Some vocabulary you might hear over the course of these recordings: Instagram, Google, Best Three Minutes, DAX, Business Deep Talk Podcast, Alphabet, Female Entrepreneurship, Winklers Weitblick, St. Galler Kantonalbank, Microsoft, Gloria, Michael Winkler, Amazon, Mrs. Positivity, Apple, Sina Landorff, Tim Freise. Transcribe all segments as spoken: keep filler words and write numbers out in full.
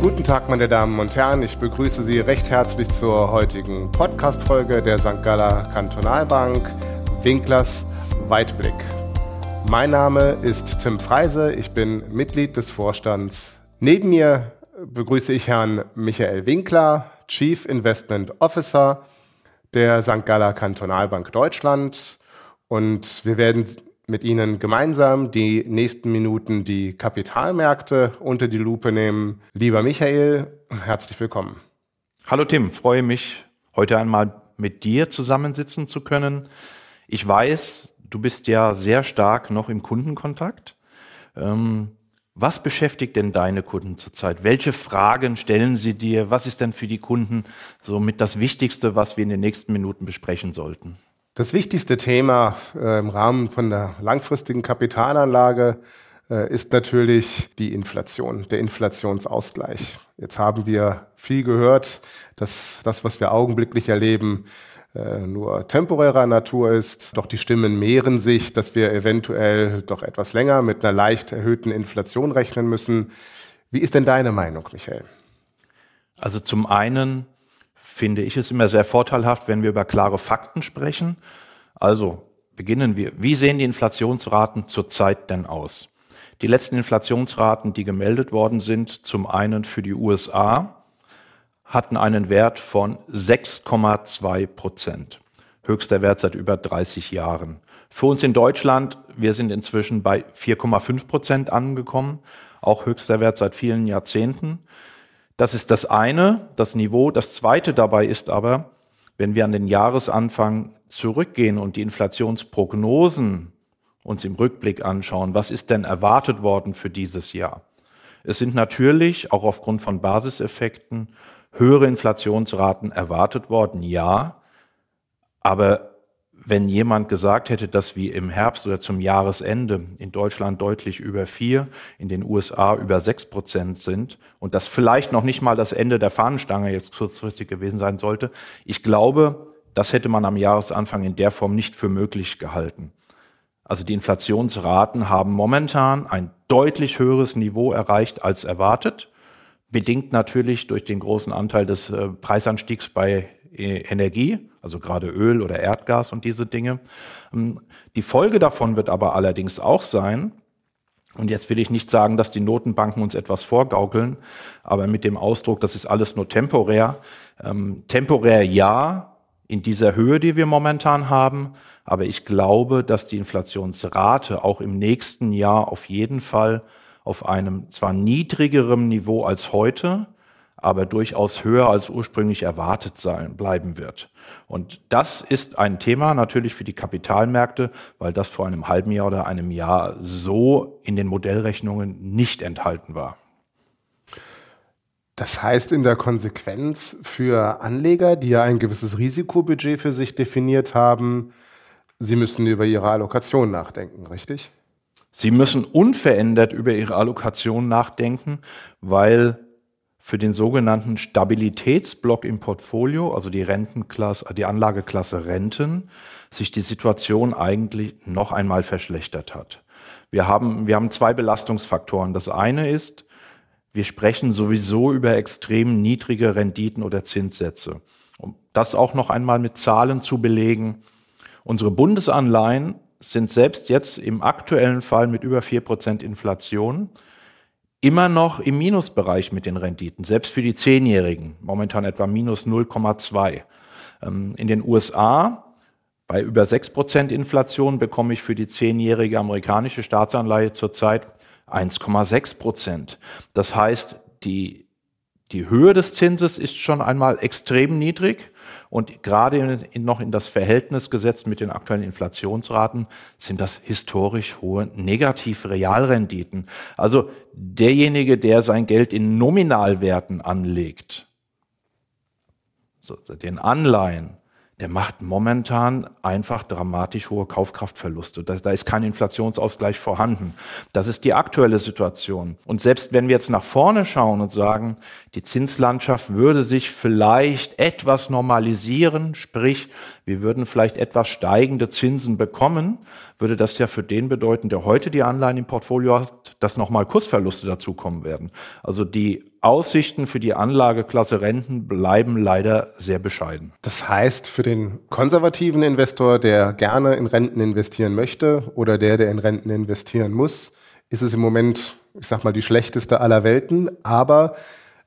Guten Tag, meine Damen und Herren. Ich begrüße Sie recht herzlich zur heutigen Podcast-Folge der Sankt Galler Kantonalbank Winklers Weitblick. Mein Name ist Tim Freise. Ich bin Mitglied des Vorstands. Neben mir begrüße ich Herrn Michael Winkler, Chief Investment Officer der Sankt Galler Kantonalbank Deutschland. Und wir werden mit Ihnen gemeinsam die nächsten Minuten die Kapitalmärkte unter die Lupe nehmen. Lieber Michael, herzlich willkommen. Hallo Tim, freue mich, heute einmal mit dir zusammensitzen zu können. Ich weiß, du bist ja sehr stark noch im Kundenkontakt. Was beschäftigt denn deine Kunden zurzeit? Welche Fragen stellen sie dir? Was ist denn für die Kunden somit das Wichtigste, was wir in den nächsten Minuten besprechen sollten? Das wichtigste Thema äh, im Rahmen von der langfristigen Kapitalanlage äh, ist natürlich die Inflation, der Inflationsausgleich. Jetzt haben wir viel gehört, dass das, was wir augenblicklich erleben, äh, nur temporärer Natur ist. Doch die Stimmen mehren sich, dass wir eventuell doch etwas länger mit einer leicht erhöhten Inflation rechnen müssen. Wie ist denn deine Meinung, Michael? Also zum einen finde ich es immer sehr vorteilhaft, wenn wir über klare Fakten sprechen. Also beginnen wir. Wie sehen die Inflationsraten zurzeit denn aus? Die letzten Inflationsraten, die gemeldet worden sind, zum einen für die U S A, hatten einen Wert von sechs Komma zwei Prozent. Höchster Wert seit über dreißig Jahren. Für uns in Deutschland, wir sind inzwischen bei vier Komma fünf Prozent angekommen. Auch höchster Wert seit vielen Jahrzehnten. Das ist das eine, das Niveau. Das zweite dabei ist aber, wenn wir an den Jahresanfang zurückgehen und die Inflationsprognosen uns im Rückblick anschauen, was ist denn erwartet worden für dieses Jahr? Es sind natürlich auch aufgrund von Basiseffekten höhere Inflationsraten erwartet worden, ja. Aber wenn jemand gesagt hätte, dass wir im Herbst oder zum Jahresende in Deutschland deutlich über vier, in den U S A über sechs Prozent sind und das vielleicht noch nicht mal das Ende der Fahnenstange jetzt kurzfristig gewesen sein sollte, ich glaube, das hätte man am Jahresanfang in der Form nicht für möglich gehalten. Also die Inflationsraten haben momentan ein deutlich höheres Niveau erreicht als erwartet, bedingt natürlich durch den großen Anteil des Preisanstiegs bei Energie, also gerade Öl oder Erdgas und diese Dinge. Die Folge davon wird aber allerdings auch sein, und jetzt will ich nicht sagen, dass die Notenbanken uns etwas vorgaukeln, aber mit dem Ausdruck, das ist alles nur temporär. Ähm, temporär ja, in dieser Höhe, die wir momentan haben, aber ich glaube, dass die Inflationsrate auch im nächsten Jahr auf jeden Fall auf einem zwar niedrigeren Niveau als heute, aber durchaus höher als ursprünglich erwartet sein, bleiben wird. Und das ist ein Thema natürlich für die Kapitalmärkte, weil das vor einem halben Jahr oder einem Jahr so in den Modellrechnungen nicht enthalten war. Das heißt in der Konsequenz für Anleger, die ja ein gewisses Risikobudget für sich definiert haben, sie müssen über ihre Allokation nachdenken, richtig? Sie müssen unverändert über ihre Allokation nachdenken, weil für den sogenannten Stabilitätsblock im Portfolio, also die Rentenklasse, die Anlageklasse Renten, sich die Situation eigentlich noch einmal verschlechtert hat. Wir haben, wir haben zwei Belastungsfaktoren. Das eine ist, wir sprechen sowieso über extrem niedrige Renditen oder Zinssätze. Um das auch noch einmal mit Zahlen zu belegen, unsere Bundesanleihen sind selbst jetzt im aktuellen Fall mit über vier Prozent Inflation immer noch im Minusbereich mit den Renditen, selbst für die Zehnjährigen, momentan etwa minus null Komma zwei. In den U S A, bei über sechs Prozent Inflation, bekomme ich für die zehnjährige amerikanische Staatsanleihe zurzeit eins Komma sechs Prozent. Das heißt, die, die Höhe des Zinses ist schon einmal extrem niedrig und gerade in, in, noch in das Verhältnis gesetzt mit den aktuellen Inflationsraten sind das historisch hohe Negativ-Realrenditen. Also derjenige, der sein Geld in Nominalwerten anlegt, so den Anleihen, der macht momentan einfach dramatisch hohe Kaufkraftverluste. Da, da ist kein Inflationsausgleich vorhanden. Das ist die aktuelle Situation. Und selbst wenn wir jetzt nach vorne schauen und sagen, die Zinslandschaft würde sich vielleicht etwas normalisieren, sprich, wir würden vielleicht etwas steigende Zinsen bekommen, würde das ja für den bedeuten, der heute die Anleihen im Portfolio hat, dass nochmal Kursverluste dazukommen werden. Also die Aussichten für die Anlageklasse Renten bleiben leider sehr bescheiden. Das heißt, für den konservativen Investor, der gerne in Renten investieren möchte oder der, der in Renten investieren muss, ist es im Moment, ich sag mal, die schlechteste aller Welten. Aber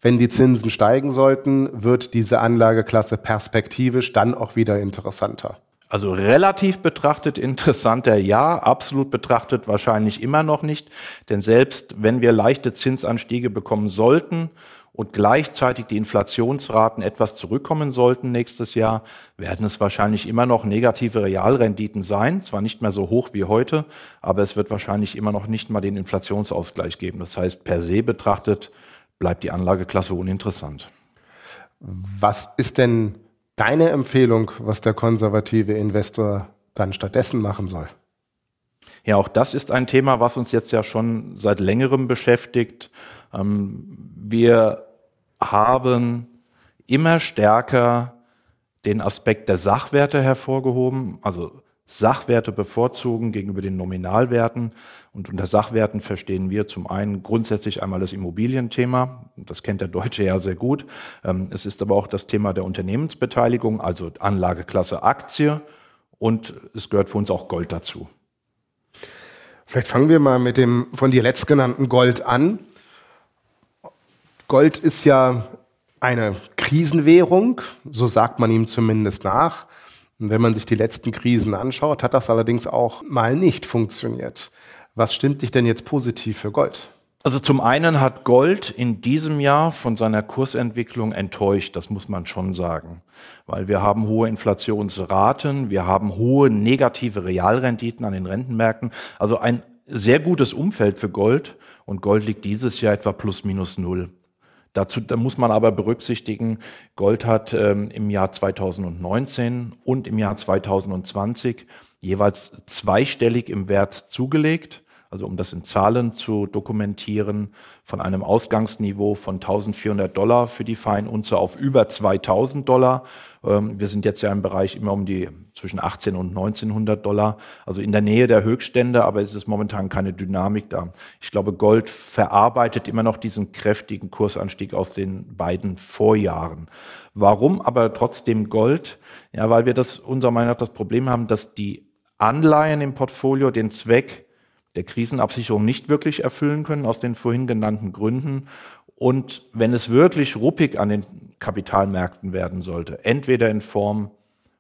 wenn die Zinsen steigen sollten, wird diese Anlageklasse perspektivisch dann auch wieder interessanter. Also relativ betrachtet interessanter ja, absolut betrachtet wahrscheinlich immer noch nicht. Denn selbst wenn wir leichte Zinsanstiege bekommen sollten und gleichzeitig die Inflationsraten etwas zurückkommen sollten nächstes Jahr, werden es wahrscheinlich immer noch negative Realrenditen sein. Zwar nicht mehr so hoch wie heute, aber es wird wahrscheinlich immer noch nicht mal den Inflationsausgleich geben. Das heißt, per se betrachtet bleibt die Anlageklasse uninteressant. Was ist denn deine Empfehlung, was der konservative Investor dann stattdessen machen soll? Ja, auch das ist ein Thema, was uns jetzt ja schon seit längerem beschäftigt. Wir haben immer stärker den Aspekt der Sachwerte hervorgehoben, also Sachwerte bevorzugen gegenüber den Nominalwerten. Und unter Sachwerten verstehen wir zum einen grundsätzlich einmal das Immobilienthema. Das kennt der Deutsche ja sehr gut. Es ist aber auch das Thema der Unternehmensbeteiligung, also Anlageklasse Aktie. Und es gehört für uns auch Gold dazu. Vielleicht fangen wir mal mit dem von dir letztgenannten Gold an. Gold ist ja eine Krisenwährung, so sagt man ihm zumindest nach. Und wenn man sich die letzten Krisen anschaut, hat das allerdings auch mal nicht funktioniert. Was stimmt dich denn jetzt positiv für Gold? Also zum einen hat Gold in diesem Jahr von seiner Kursentwicklung enttäuscht, das muss man schon sagen. Weil wir haben hohe Inflationsraten, wir haben hohe negative Realrenditen an den Rentenmärkten. Also ein sehr gutes Umfeld für Gold und Gold liegt dieses Jahr etwa plus minus null. Dazu da muss man aber berücksichtigen, Gold hat ähm, im Jahr zweitausendneunzehn und im Jahr zweitausendzwanzig jeweils zweistellig im Wert zugelegt. Also um das in Zahlen zu dokumentieren, von einem Ausgangsniveau von eintausendvierhundert Dollar für die Feinunze auf über zweitausend Dollar. Ähm, wir sind jetzt ja im Bereich immer um die zwischen achtzehnhundert und neunzehnhundert Dollar. Also in der Nähe der Höchststände, aber es ist momentan keine Dynamik da. Ich glaube, Gold verarbeitet immer noch diesen kräftigen Kursanstieg aus den beiden Vorjahren. Warum aber trotzdem Gold? Ja, weil wir das unserer Meinung nach das Problem haben, dass die Anleihen im Portfolio den Zweck der Krisenabsicherung nicht wirklich erfüllen können, aus den vorhin genannten Gründen. Und wenn es wirklich ruppig an den Kapitalmärkten werden sollte, entweder in Form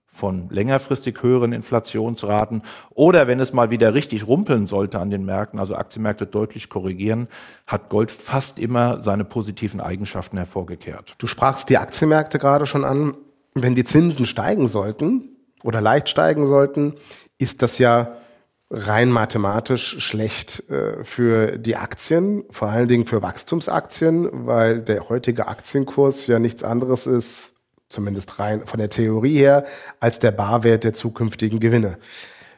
von längerfristig höheren Inflationsraten oder wenn es mal wieder richtig rumpeln sollte an den Märkten, also Aktienmärkte deutlich korrigieren, hat Gold fast immer seine positiven Eigenschaften hervorgekehrt. Du sprachst die Aktienmärkte gerade schon an. Wenn die Zinsen steigen sollten oder leicht steigen sollten, ist das ja rein mathematisch schlecht äh, für die Aktien, vor allen Dingen für Wachstumsaktien, weil der heutige Aktienkurs ja nichts anderes ist, zumindest rein von der Theorie her, als der Barwert der zukünftigen Gewinne.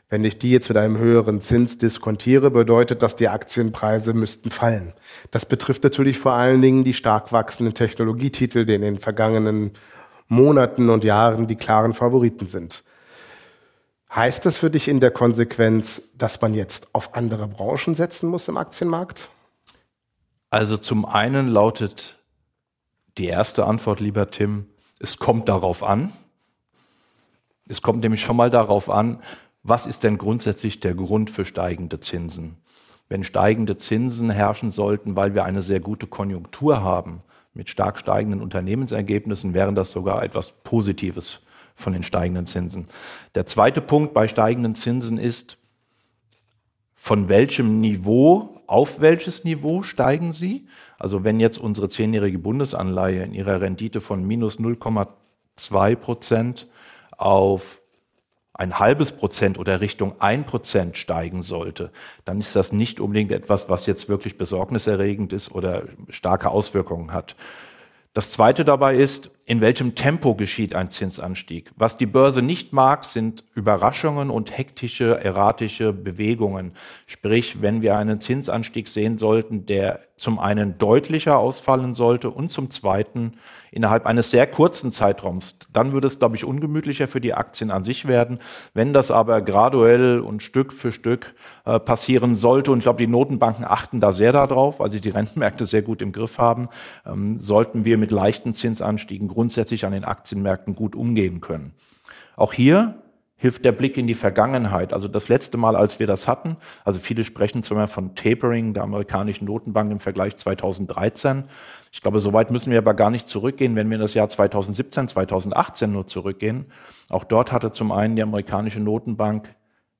Wenn ich die jetzt mit einem höheren Zins diskontiere, bedeutet das, die Aktienpreise müssten fallen. Das betrifft natürlich vor allen Dingen die stark wachsenden Technologietitel, die in den vergangenen Monaten und Jahren die klaren Favoriten sind. Heißt das für dich in der Konsequenz, dass man jetzt auf andere Branchen setzen muss im Aktienmarkt? Also zum einen lautet die erste Antwort, lieber Tim, es kommt darauf an. Es kommt nämlich schon mal darauf an, was ist denn grundsätzlich der Grund für steigende Zinsen? Wenn steigende Zinsen herrschen sollten, weil wir eine sehr gute Konjunktur haben, mit stark steigenden Unternehmensergebnissen, wäre das sogar etwas Positives von den steigenden Zinsen. Der zweite Punkt bei steigenden Zinsen ist, von welchem Niveau, auf welches Niveau steigen sie? Also wenn jetzt unsere zehnjährige Bundesanleihe in ihrer Rendite von minus null Komma zwei Prozent auf ein halbes Prozent oder Richtung ein Prozent steigen sollte, dann ist das nicht unbedingt etwas, was jetzt wirklich besorgniserregend ist oder starke Auswirkungen hat. Das Zweite dabei ist, in welchem Tempo geschieht ein Zinsanstieg. Was die Börse nicht mag, sind Überraschungen und hektische, erratische Bewegungen. Sprich, wenn wir einen Zinsanstieg sehen sollten, der zum einen deutlicher ausfallen sollte und zum zweiten innerhalb eines sehr kurzen Zeitraums, dann würde es, glaube ich, ungemütlicher für die Aktien an sich werden. Wenn das aber graduell und Stück für Stück äh, passieren sollte, und ich glaube, die Notenbanken achten da sehr darauf, weil sie die Rentenmärkte sehr gut im Griff haben, ähm, sollten wir mit leichten Zinsanstiegen grundsätzlich an den Aktienmärkten gut umgehen können. Auch hier hilft der Blick in die Vergangenheit. Also das letzte Mal, als wir das hatten, also viele sprechen zwar von Tapering der amerikanischen Notenbank im Vergleich zweitausenddreizehn. Ich glaube, so weit müssen wir aber gar nicht zurückgehen, wenn wir in das Jahr zweitausendsiebzehn, zweitausendachtzehn nur zurückgehen. Auch dort hatte zum einen die amerikanische Notenbank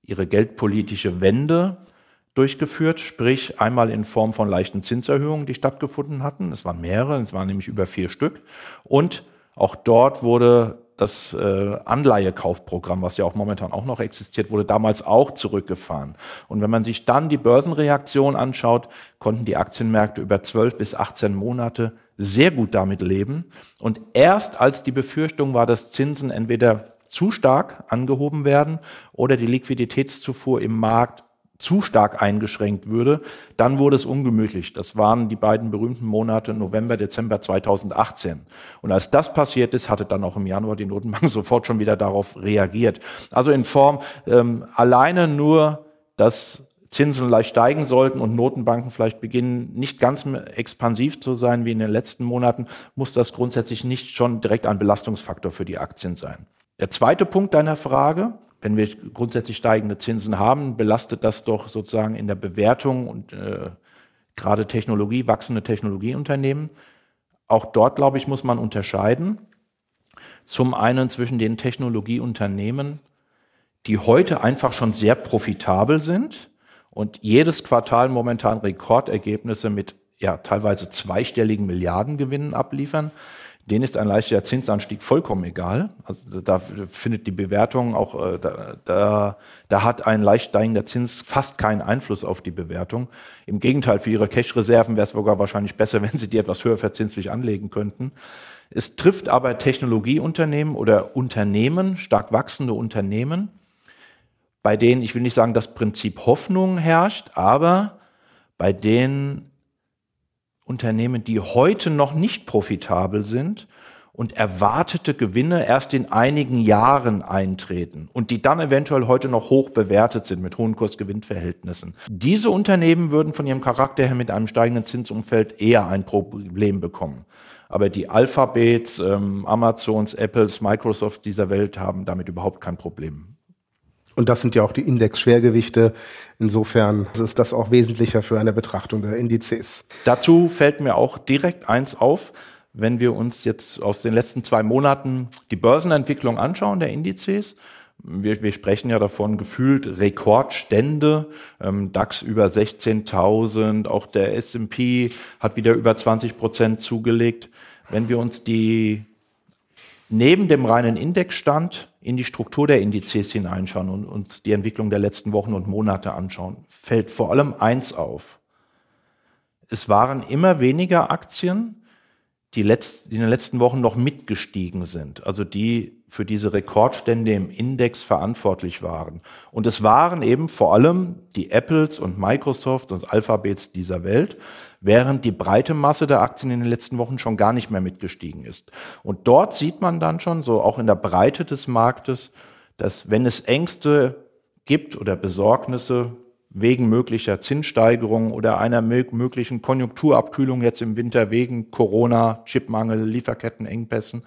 ihre geldpolitische Wende durchgeführt, sprich einmal in Form von leichten Zinserhöhungen, die stattgefunden hatten. Es waren mehrere, es waren nämlich über vier Stück. Und auch dort wurde das äh, Anleihekaufprogramm, was ja auch momentan auch noch existiert, wurde damals auch zurückgefahren. Und wenn man sich dann die Börsenreaktion anschaut, konnten die Aktienmärkte über zwölf bis achtzehn Monate sehr gut damit leben. Und erst als die Befürchtung war, dass Zinsen entweder zu stark angehoben werden oder die Liquiditätszufuhr im Markt zu stark eingeschränkt würde, dann wurde es ungemütlich. Das waren die beiden berühmten Monate November, Dezember zweitausendachtzehn. Und als das passiert ist, hatte dann auch im Januar die Notenbank sofort schon wieder darauf reagiert. Also in Form ähm, alleine nur, dass Zinsen leicht steigen sollten und Notenbanken vielleicht beginnen, nicht ganz expansiv zu sein wie in den letzten Monaten, muss das grundsätzlich nicht schon direkt ein Belastungsfaktor für die Aktien sein. Der zweite Punkt deiner Frage: Wenn wir grundsätzlich steigende Zinsen haben, belastet das doch sozusagen in der Bewertung und äh, gerade Technologie, wachsende Technologieunternehmen. Auch dort, glaube ich, muss man unterscheiden. Zum einen zwischen den Technologieunternehmen, die heute einfach schon sehr profitabel sind und jedes Quartal momentan Rekordergebnisse mit ja teilweise zweistelligen Milliardengewinnen abliefern. Denen ist ein leichter Zinsanstieg vollkommen egal. Also da findet die Bewertung auch, da, da, da hat ein leicht steigender Zins fast keinen Einfluss auf die Bewertung. Im Gegenteil, für ihre Cash-Reserven wäre es sogar wahrscheinlich besser, wenn sie die etwas höher verzinslich anlegen könnten. Es trifft aber Technologieunternehmen oder Unternehmen, stark wachsende Unternehmen, bei denen, ich will nicht sagen, das Prinzip Hoffnung herrscht, aber bei denen Unternehmen, die heute noch nicht profitabel sind und erwartete Gewinne erst in einigen Jahren eintreten und die dann eventuell heute noch hoch bewertet sind mit hohen Kursgewinnverhältnissen. Diese Unternehmen würden von ihrem Charakter her mit einem steigenden Zinsumfeld eher ein Problem bekommen. Aber die Alphabets, ähm, Amazons, Apples, Microsoft dieser Welt haben damit überhaupt kein Problem. Und das sind ja auch die Indexschwergewichte. Insofern ist das auch wesentlicher für eine Betrachtung der Indizes. Dazu fällt mir auch direkt eins auf, wenn wir uns jetzt aus den letzten zwei Monaten die Börsenentwicklung anschauen, der Indizes. Wir, wir sprechen ja davon, gefühlt Rekordstände, ähm, DAX über sechzehntausend, auch der S und P hat wieder über zwanzig Prozent zugelegt. Wenn wir uns die neben dem reinen Indexstand in die Struktur der Indizes hineinschauen und uns die Entwicklung der letzten Wochen und Monate anschauen, fällt vor allem eins auf. Es waren immer weniger Aktien, die in den letzten Wochen noch mitgestiegen sind, also die für diese Rekordstände im Index verantwortlich waren. Und es waren eben vor allem die Apples und Microsofts und Alphabets dieser Welt, während die breite Masse der Aktien in den letzten Wochen schon gar nicht mehr mitgestiegen ist. Und dort sieht man dann schon, so auch in der Breite des Marktes, dass wenn es Ängste gibt oder Besorgnisse wegen möglicher Zinssteigerungen oder einer möglichen Konjunkturabkühlung jetzt im Winter wegen Corona, Chipmangel, Lieferkettenengpässen,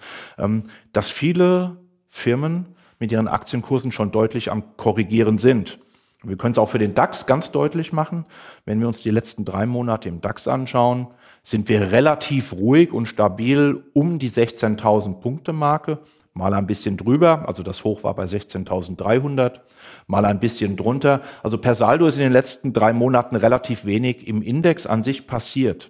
dass viele Firmen mit ihren Aktienkursen schon deutlich am Korrigieren sind. Wir können es auch für den DAX ganz deutlich machen. Wenn wir uns die letzten drei Monate im DAX anschauen, sind wir relativ ruhig und stabil um die sechzehntausend Punkte Marke. Mal ein bisschen drüber, also das Hoch war bei sechzehntausenddreihundert, mal ein bisschen drunter. Also per Saldo ist in den letzten drei Monaten relativ wenig im Index an sich passiert.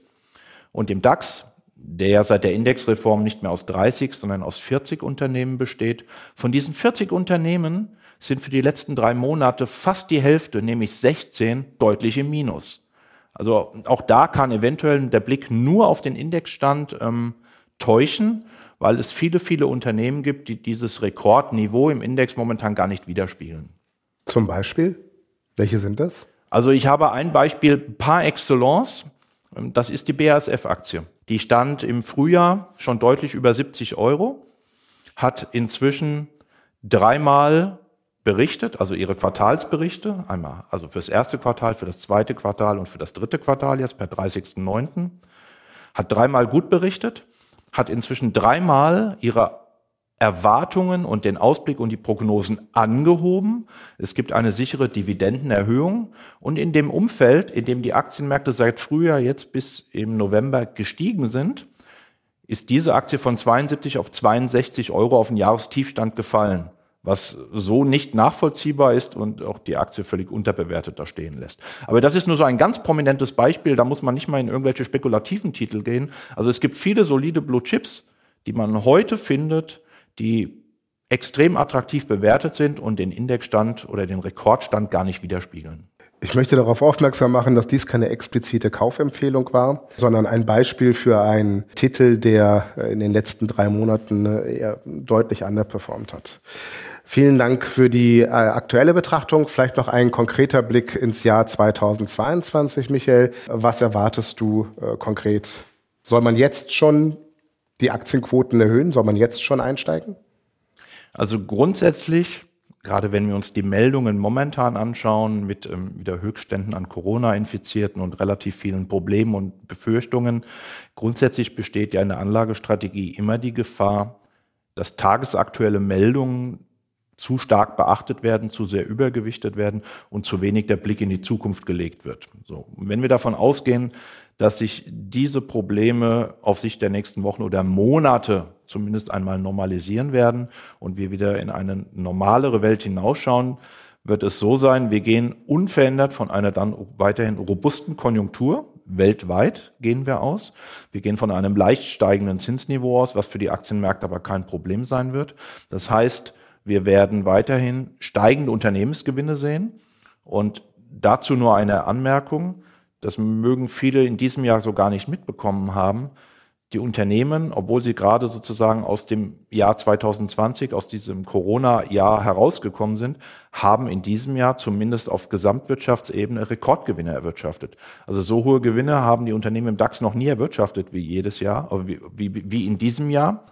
Und im DAX, der ja seit der Indexreform nicht mehr aus dreißig, sondern aus vierzig Unternehmen besteht, von diesen vierzig Unternehmen sind für die letzten drei Monate fast die Hälfte, nämlich sechzehn, deutlich im Minus. Also auch da kann eventuell der Blick nur auf den Indexstand ähm, täuschen, weil es viele, viele Unternehmen gibt, die dieses Rekordniveau im Index momentan gar nicht widerspiegeln. Zum Beispiel? Welche sind das? Also ich habe ein Beispiel par excellence, das ist die B A S F-Aktie. Die stand im Frühjahr schon deutlich über siebzig Euro, hat inzwischen dreimal berichtet, also ihre Quartalsberichte, einmal also fürs erste Quartal, für das zweite Quartal und für das dritte Quartal jetzt per dreißigsten neunten, hat dreimal gut berichtet, hat inzwischen dreimal ihre Erwartungen und den Ausblick und die Prognosen angehoben. Es gibt eine sichere Dividendenerhöhung. Und in dem Umfeld, in dem die Aktienmärkte seit Frühjahr jetzt bis im November gestiegen sind, ist diese Aktie von zweiundsiebzig auf zweiundsechzig Euro auf den Jahrestiefstand gefallen, was so nicht nachvollziehbar ist und auch die Aktie völlig unterbewertet da stehen lässt. Aber das ist nur so ein ganz prominentes Beispiel, da muss man nicht mal in irgendwelche spekulativen Titel gehen. Also es gibt viele solide Blue Chips, die man heute findet, die extrem attraktiv bewertet sind und den Indexstand oder den Rekordstand gar nicht widerspiegeln. Ich möchte darauf aufmerksam machen, dass dies keine explizite Kaufempfehlung war, sondern ein Beispiel für einen Titel, der in den letzten drei Monaten eher deutlich underperformt hat. Vielen Dank für die äh, aktuelle Betrachtung. Vielleicht noch ein konkreter Blick ins Jahr zweitausendzweiundzwanzig, Michael. Was erwartest du äh, konkret? Soll man jetzt schon die Aktienquoten erhöhen? Soll man jetzt schon einsteigen? Also grundsätzlich, gerade wenn wir uns die Meldungen momentan anschauen, mit ähm, wieder Höchstständen an Corona-Infizierten und relativ vielen Problemen und Befürchtungen, grundsätzlich besteht ja in der Anlagestrategie immer die Gefahr, dass tagesaktuelle Meldungen zu stark beachtet werden, zu sehr übergewichtet werden und zu wenig der Blick in die Zukunft gelegt wird. So, wenn wir davon ausgehen, dass sich diese Probleme auf Sicht der nächsten Wochen oder Monate zumindest einmal normalisieren werden und wir wieder in eine normalere Welt hinausschauen, wird es so sein, wir gehen unverändert von einer dann weiterhin robusten Konjunktur, weltweit gehen wir aus. Wir gehen von einem leicht steigenden Zinsniveau aus, was für die Aktienmärkte aber kein Problem sein wird. Das heißt, wir werden weiterhin steigende Unternehmensgewinne sehen und dazu nur eine Anmerkung, das mögen viele in diesem Jahr so gar nicht mitbekommen haben. Die Unternehmen, obwohl sie gerade sozusagen aus dem Jahr zweitausendzwanzig, aus diesem Corona-Jahr herausgekommen sind, haben in diesem Jahr zumindest auf Gesamtwirtschaftsebene Rekordgewinne erwirtschaftet. Also so hohe Gewinne haben die Unternehmen im DAX noch nie erwirtschaftet wie jedes Jahr, wie, wie, wie in diesem Jahr.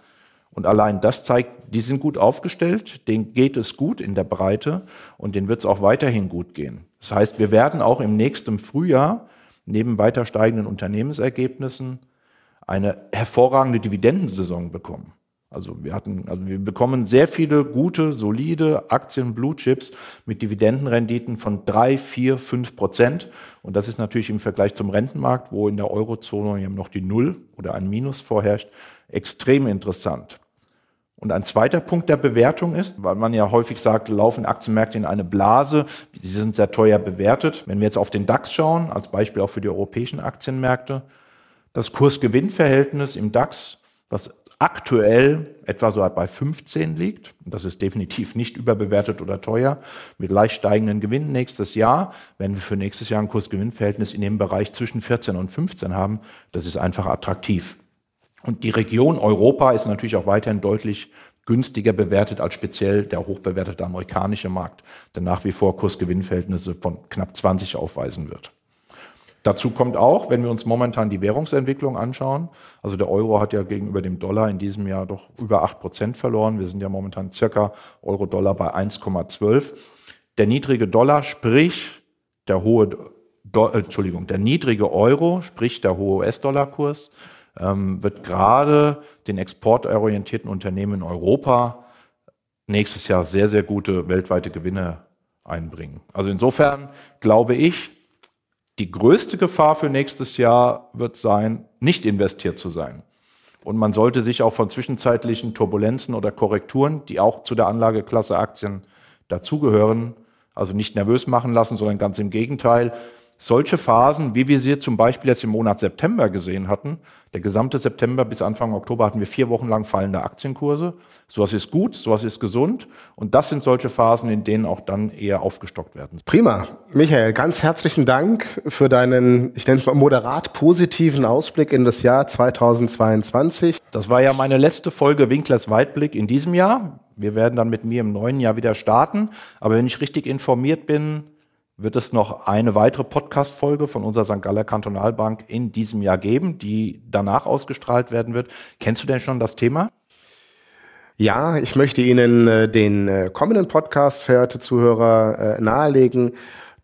Und allein das zeigt, die sind gut aufgestellt, denen geht es gut in der Breite und denen wird es auch weiterhin gut gehen. Das heißt, wir werden auch im nächsten Frühjahr neben weiter steigenden Unternehmensergebnissen eine hervorragende Dividendensaison bekommen. Also wir hatten, also wir bekommen sehr viele gute, solide Aktien, Blue Chips mit Dividendenrenditen von drei, vier, fünf Prozent. Und das ist natürlich im Vergleich zum Rentenmarkt, wo in der Eurozone noch die Null oder ein Minus vorherrscht, extrem interessant. Und ein zweiter Punkt der Bewertung ist, weil man ja häufig sagt, laufen Aktienmärkte in eine Blase, sie sind sehr teuer bewertet. Wenn wir jetzt auf den DAX schauen, als Beispiel auch für die europäischen Aktienmärkte, das Kurs-Gewinn-Verhältnis im DAX, was aktuell etwa so bei fünfzehn liegt, und das ist definitiv nicht überbewertet oder teuer, mit leicht steigenden Gewinnen nächstes Jahr, wenn wir für nächstes Jahr ein Kurs-Gewinn-Verhältnis in dem Bereich zwischen vierzehn und fünfzehn haben, das ist einfach attraktiv. Und die Region Europa ist natürlich auch weiterhin deutlich günstiger bewertet als speziell der hochbewertete amerikanische Markt, der nach wie vor Kursgewinnverhältnisse von knapp zwanzig aufweisen wird. Dazu kommt auch, wenn wir uns momentan die Währungsentwicklung anschauen, also der Euro hat ja gegenüber dem Dollar in diesem Jahr doch über acht Prozent verloren. Wir sind ja momentan circa Euro-Dollar bei eins Komma zwölf. Der niedrige Dollar, sprich der hohe, Do- Entschuldigung, der niedrige Euro, sprich der hohe U S-Dollar-Kurs, wird gerade den exportorientierten Unternehmen in Europa nächstes Jahr sehr, sehr gute weltweite Gewinne einbringen. Also insofern glaube ich, die größte Gefahr für nächstes Jahr wird sein, nicht investiert zu sein. Und man sollte sich auch von zwischenzeitlichen Turbulenzen oder Korrekturen, die auch zu der Anlageklasse Aktien dazugehören, also nicht nervös machen lassen, sondern ganz im Gegenteil. solche Phasen, wie wir sie zum Beispiel jetzt im Monat September gesehen hatten, der gesamte September bis Anfang Oktober hatten wir vier Wochen lang fallende Aktienkurse. Sowas ist gut, sowas ist gesund. Und das sind solche Phasen, in denen auch dann eher aufgestockt werden. Prima. Michael, ganz herzlichen Dank für deinen, ich nenne es mal moderat positiven Ausblick in das Jahr zweitausendzweiundzwanzig. Das war ja meine letzte Folge Winklers Weitblick in diesem Jahr. Wir werden dann mit mir im neuen Jahr wieder starten. Aber wenn ich richtig informiert bin, wird es noch eine weitere Podcast-Folge von unserer Sankt Galler Kantonalbank in diesem Jahr geben, die danach ausgestrahlt werden wird. Kennst du denn schon das Thema? Ja, ich möchte Ihnen äh, den äh, kommenden Podcast, verehrte Zuhörer, äh, nahelegen.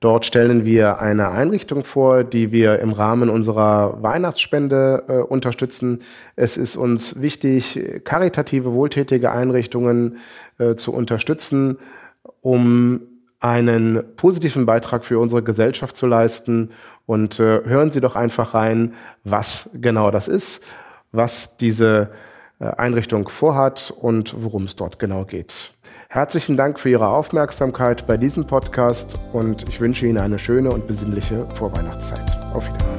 Dort stellen wir eine Einrichtung vor, die wir im Rahmen unserer Weihnachtsspende äh, unterstützen. Es ist uns wichtig, karitative, wohltätige Einrichtungen äh, zu unterstützen, um einen positiven Beitrag für unsere Gesellschaft zu leisten. Und äh, hören Sie doch einfach rein, was genau das ist, was diese äh, Einrichtung vorhat und worum es dort genau geht. Herzlichen Dank für Ihre Aufmerksamkeit bei diesem Podcast und ich wünsche Ihnen eine schöne und besinnliche Vorweihnachtszeit. Auf Wiedersehen.